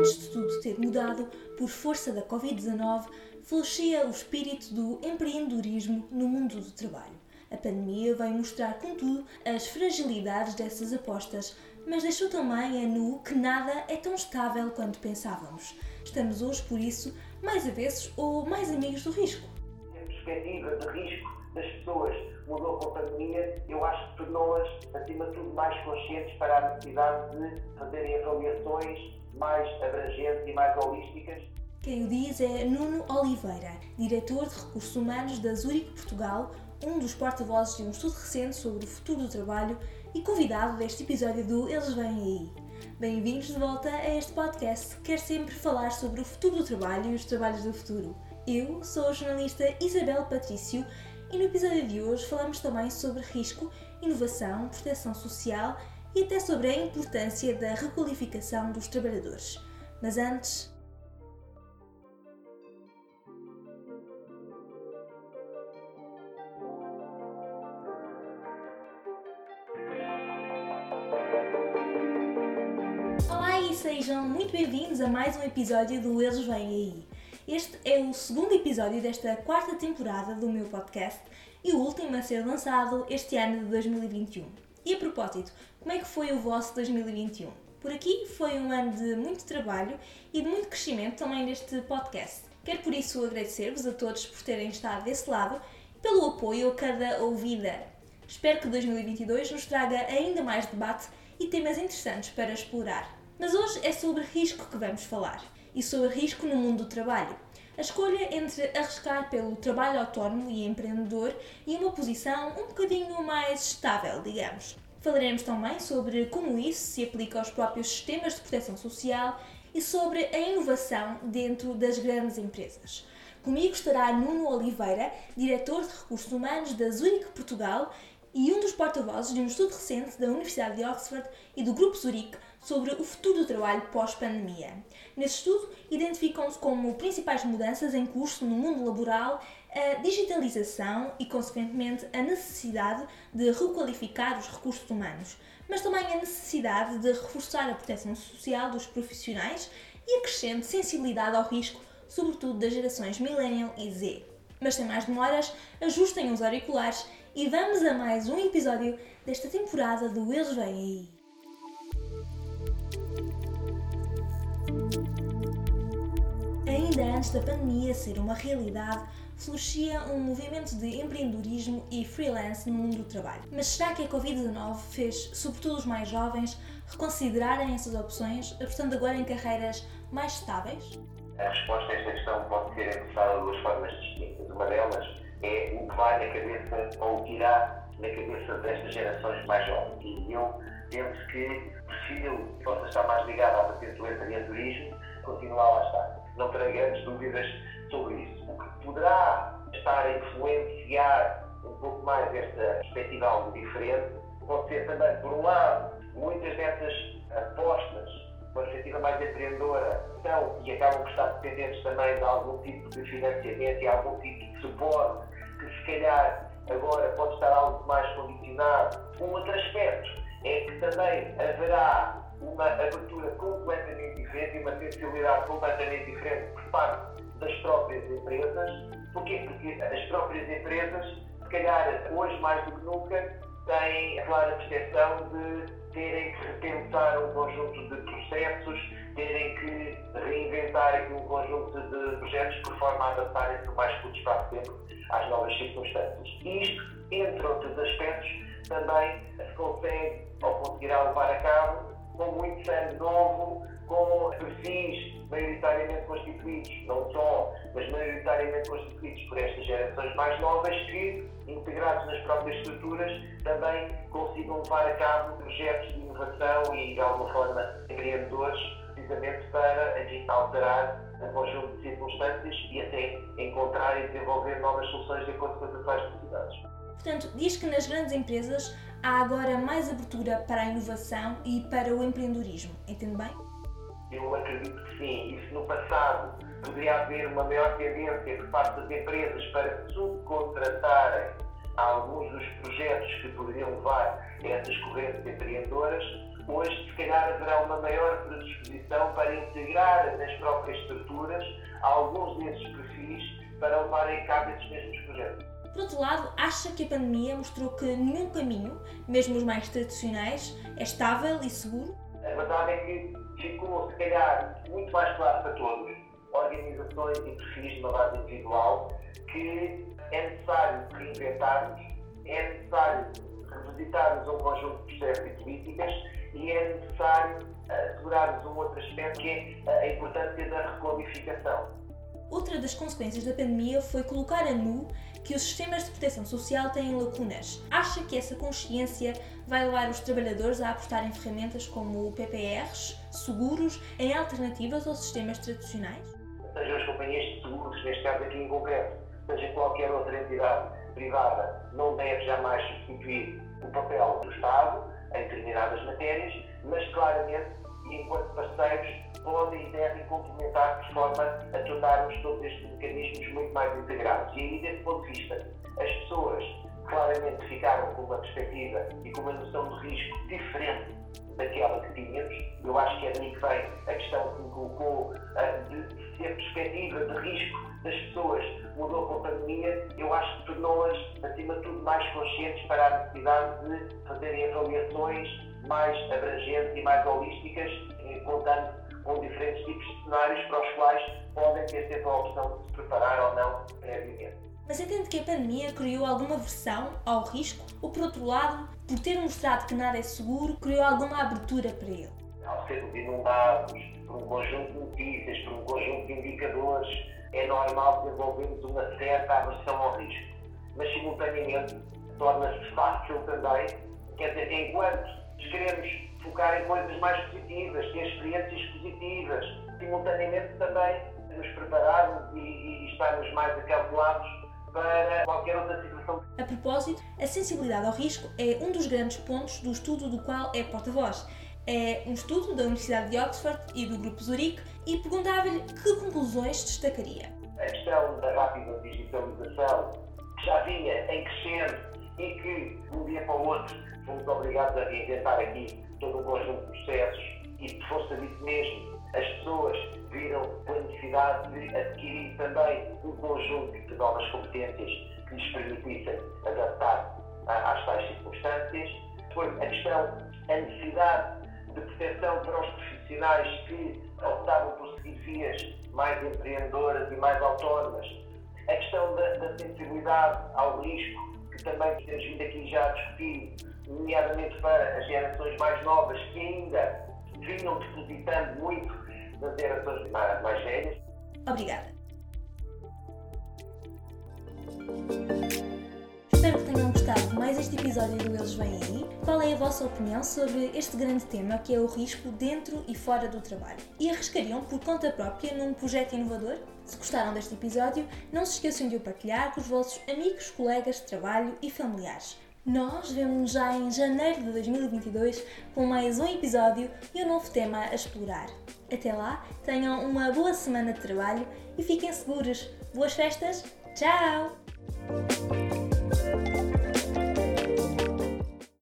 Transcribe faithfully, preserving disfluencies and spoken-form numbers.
antes de tudo ter mudado, por força da covid dezenove, florescia o espírito do empreendedorismo no mundo do trabalho. A pandemia veio mostrar, contudo, as fragilidades dessas apostas, mas deixou também a nu que nada é tão estável quanto pensávamos. Estamos hoje, por isso, mais avessos ou mais amigos do risco. A perspectiva de risco das pessoas mudou com a pandemia, eu acho que tornou-as, acima de tudo, mais conscientes para a necessidade de fazerem avaliações mais abrangentes e mais holísticas. Quem o diz é Nuno Oliveira, diretor de Recursos Humanos da Zurique, Portugal, um dos porta-vozes de um estudo recente sobre o futuro do trabalho e convidado deste episódio do Eles Vêm Aí. Bem-vindos de volta a este podcast que quer sempre falar sobre o futuro do trabalho e os trabalhos do futuro. Eu sou a jornalista Isabel Patrício e no episódio de hoje falamos também sobre risco, inovação, proteção social e até sobre a importância da requalificação dos trabalhadores. Mas antes... Sejam muito bem-vindos a mais um episódio do Eles Vêm Aí. Este é o segundo episódio desta quarta temporada do meu podcast e o último a ser lançado este ano de dois mil e vinte e um. E a propósito, como é que foi o vosso dois mil e vinte e um? Por aqui foi um ano de muito trabalho e de muito crescimento também neste podcast. Quero por isso agradecer-vos a todos por terem estado desse lado e pelo apoio a cada ouvida. Espero que dois mil e vinte e dois nos traga ainda mais debate e temas interessantes para explorar. Mas hoje é sobre risco que vamos falar, e sobre risco no mundo do trabalho. A escolha entre arriscar pelo trabalho autónomo e empreendedor e uma posição um bocadinho mais estável, digamos. Falaremos também sobre como isso se aplica aos próprios sistemas de proteção social e sobre a inovação dentro das grandes empresas. Comigo estará Nuno Oliveira, diretor de Recursos Humanos da Zurique, Portugal, e um dos porta-vozes de um estudo recente da Universidade de Oxford e do Grupo Zurique sobre o futuro do trabalho pós-pandemia. Neste estudo, identificam-se como principais mudanças em curso no mundo laboral a digitalização e, consequentemente, a necessidade de requalificar os recursos humanos, mas também a necessidade de reforçar a proteção social dos profissionais e a crescente sensibilidade ao risco, sobretudo das gerações Millennial e Z. Mas sem mais demoras, ajustem os auriculares e vamos a mais um episódio desta temporada do Eles Vêm Aí. Ainda antes da pandemia ser uma realidade, florescia um movimento de empreendedorismo e freelance no mundo do trabalho. Mas será que a covid dezenove fez, sobretudo os mais jovens, reconsiderarem essas opções, apostando agora em carreiras mais estáveis? A resposta a esta questão pode ser expressada de duas formas distintas. Uma delas é o que vai na cabeça, ou o que irá na cabeça destas gerações mais jovens. E eu penso que o perfil que possa estar mais ligado à vertente do empreendedorismo continua a lá estar. Não terá grandes dúvidas sobre isso. O que poderá estar a influenciar um pouco mais esta perspectiva algo diferente pode ser também, por um lado, muitas dessas apostas, uma perspectiva mais empreendedora, então, e acabam por estar dependentes também de algum tipo de financiamento e algum tipo de suporte, que se calhar agora pode estar algo mais condicionado. Um outro aspecto é que também haverá uma abertura completamente diferente e uma sensibilidade completamente diferente por parte das próprias empresas. Porquê? Porque as próprias empresas, se calhar hoje mais do que nunca, têm a clara percepção de terem que repensar um conjunto de processos, terem que reinventar aqui um conjunto de projetos por forma a adaptarem-se o mais curto espaço de tempo às novas circunstâncias. Isto, entre outros aspectos, também se consegue ou conseguirá levar a cabo com muito sangue novo, com perfis maioritariamente constituídos, não só, mas maioritariamente constituídos por estas gerações mais novas que, integrados nas próprias estruturas, também consigam levar a cabo projetos de inovação e, de alguma forma, empreendedores, precisamente para alterar um conjunto de circunstâncias e até encontrar e desenvolver novas soluções de acordo com as atuais necessidades. Portanto, diz que nas grandes empresas há agora mais abertura para a inovação e para o empreendedorismo, entende bem? Eu acredito que sim, e se no passado poderia haver uma maior tendência por parte das empresas para subcontratarem alguns dos projetos que poderiam levar a essas correntes empreendedoras, hoje se calhar haverá uma maior predisposição para integrar nas próprias estruturas alguns desses perfis para levarem a cabo esses mesmos projetos. Por outro lado, acha que a pandemia mostrou que nenhum caminho, mesmo os mais tradicionais, é estável e seguro? A verdade é que ficou, se calhar, muito mais claro para todos, organizações e perfis de uma base individual, que é necessário reinventarmos, é necessário revisitarmos um conjunto de processos e políticas e é necessário assegurarmos um outro aspecto que é a importância da requalificação. Outra das consequências da pandemia foi colocar a nu que os sistemas de proteção social têm lacunas. Acha que essa consciência vai levar os trabalhadores a apostar em ferramentas como P P Rs, seguros, em alternativas aos sistemas tradicionais? Sejam as companhias de seguros, neste caso aqui em concreto, seja qualquer outra entidade privada, não deve jamais substituir o papel do Estado em determinadas matérias, mas claramente, enquanto parceiros, podem e devem complementar de forma a tornarmos todos estes mecanismos muito mais integrados. E aí, desse ponto de vista, as pessoas claramente ficaram com uma perspectiva e com uma noção de risco diferente daquela que tínhamos. Eu acho que é daí que vem a questão que me colocou de se a perspectiva de risco das pessoas mudou com a pandemia. Eu acho que tornou-as, acima de tudo, mais conscientes para a necessidade de fazerem avaliações mais abrangentes e mais holísticas, contando com diferentes tipos de cenários para os quais podem ter sempre a opção de se preparar ou não previamente. Mas entende que a pandemia criou alguma aversão ao risco ou, por outro lado, por ter mostrado que nada é seguro, criou alguma abertura para ele? Ao sermos inundados por um conjunto de notícias, por um conjunto de indicadores, é normal desenvolvermos uma certa aversão ao risco. Mas, simultaneamente, torna-se fácil também, quer dizer, enquanto queremos focar em coisas mais positivas, ter experiências positivas, simultaneamente também nos prepararmos e, e estarmos mais acalculados para qualquer outra situação. A propósito, a sensibilidade ao risco é um dos grandes pontos do estudo do qual é porta-voz. É um estudo da Universidade de Oxford e do Grupo Zurique e perguntava-lhe que conclusões destacaria. A questão da rápida digitalização, que já vinha em crescendo e que, de um dia para o outro, fomos obrigados a reinventar aqui todo um conjunto de processos e, de força disso mesmo, as pessoas viram a necessidade de adquirir também um conjunto de novas competências que lhes permitissem adaptar às tais circunstâncias. Foi a questão, a necessidade de proteção para os profissionais que optavam por seguir vias mais empreendedoras e mais autónomas. A questão da, da sensibilidade ao risco, que também temos vindo aqui já a discutir, nomeadamente para as gerações mais novas, que ainda vinham depositando muito nas gerações mais, mais velhas. Obrigada. Espero que tenham gostado de mais este episódio do Eles Vêm Aí. Qual é a vossa opinião sobre este grande tema que é o risco dentro e fora do trabalho? E arriscariam por conta própria num projeto inovador? Se gostaram deste episódio, não se esqueçam de o partilhar com os vossos amigos, colegas de trabalho e familiares. Nós vemos-nos já em janeiro de dois mil e vinte e dois com mais um episódio e um novo tema a explorar. Até lá, tenham uma boa semana de trabalho e fiquem seguros. Boas festas! Tchau!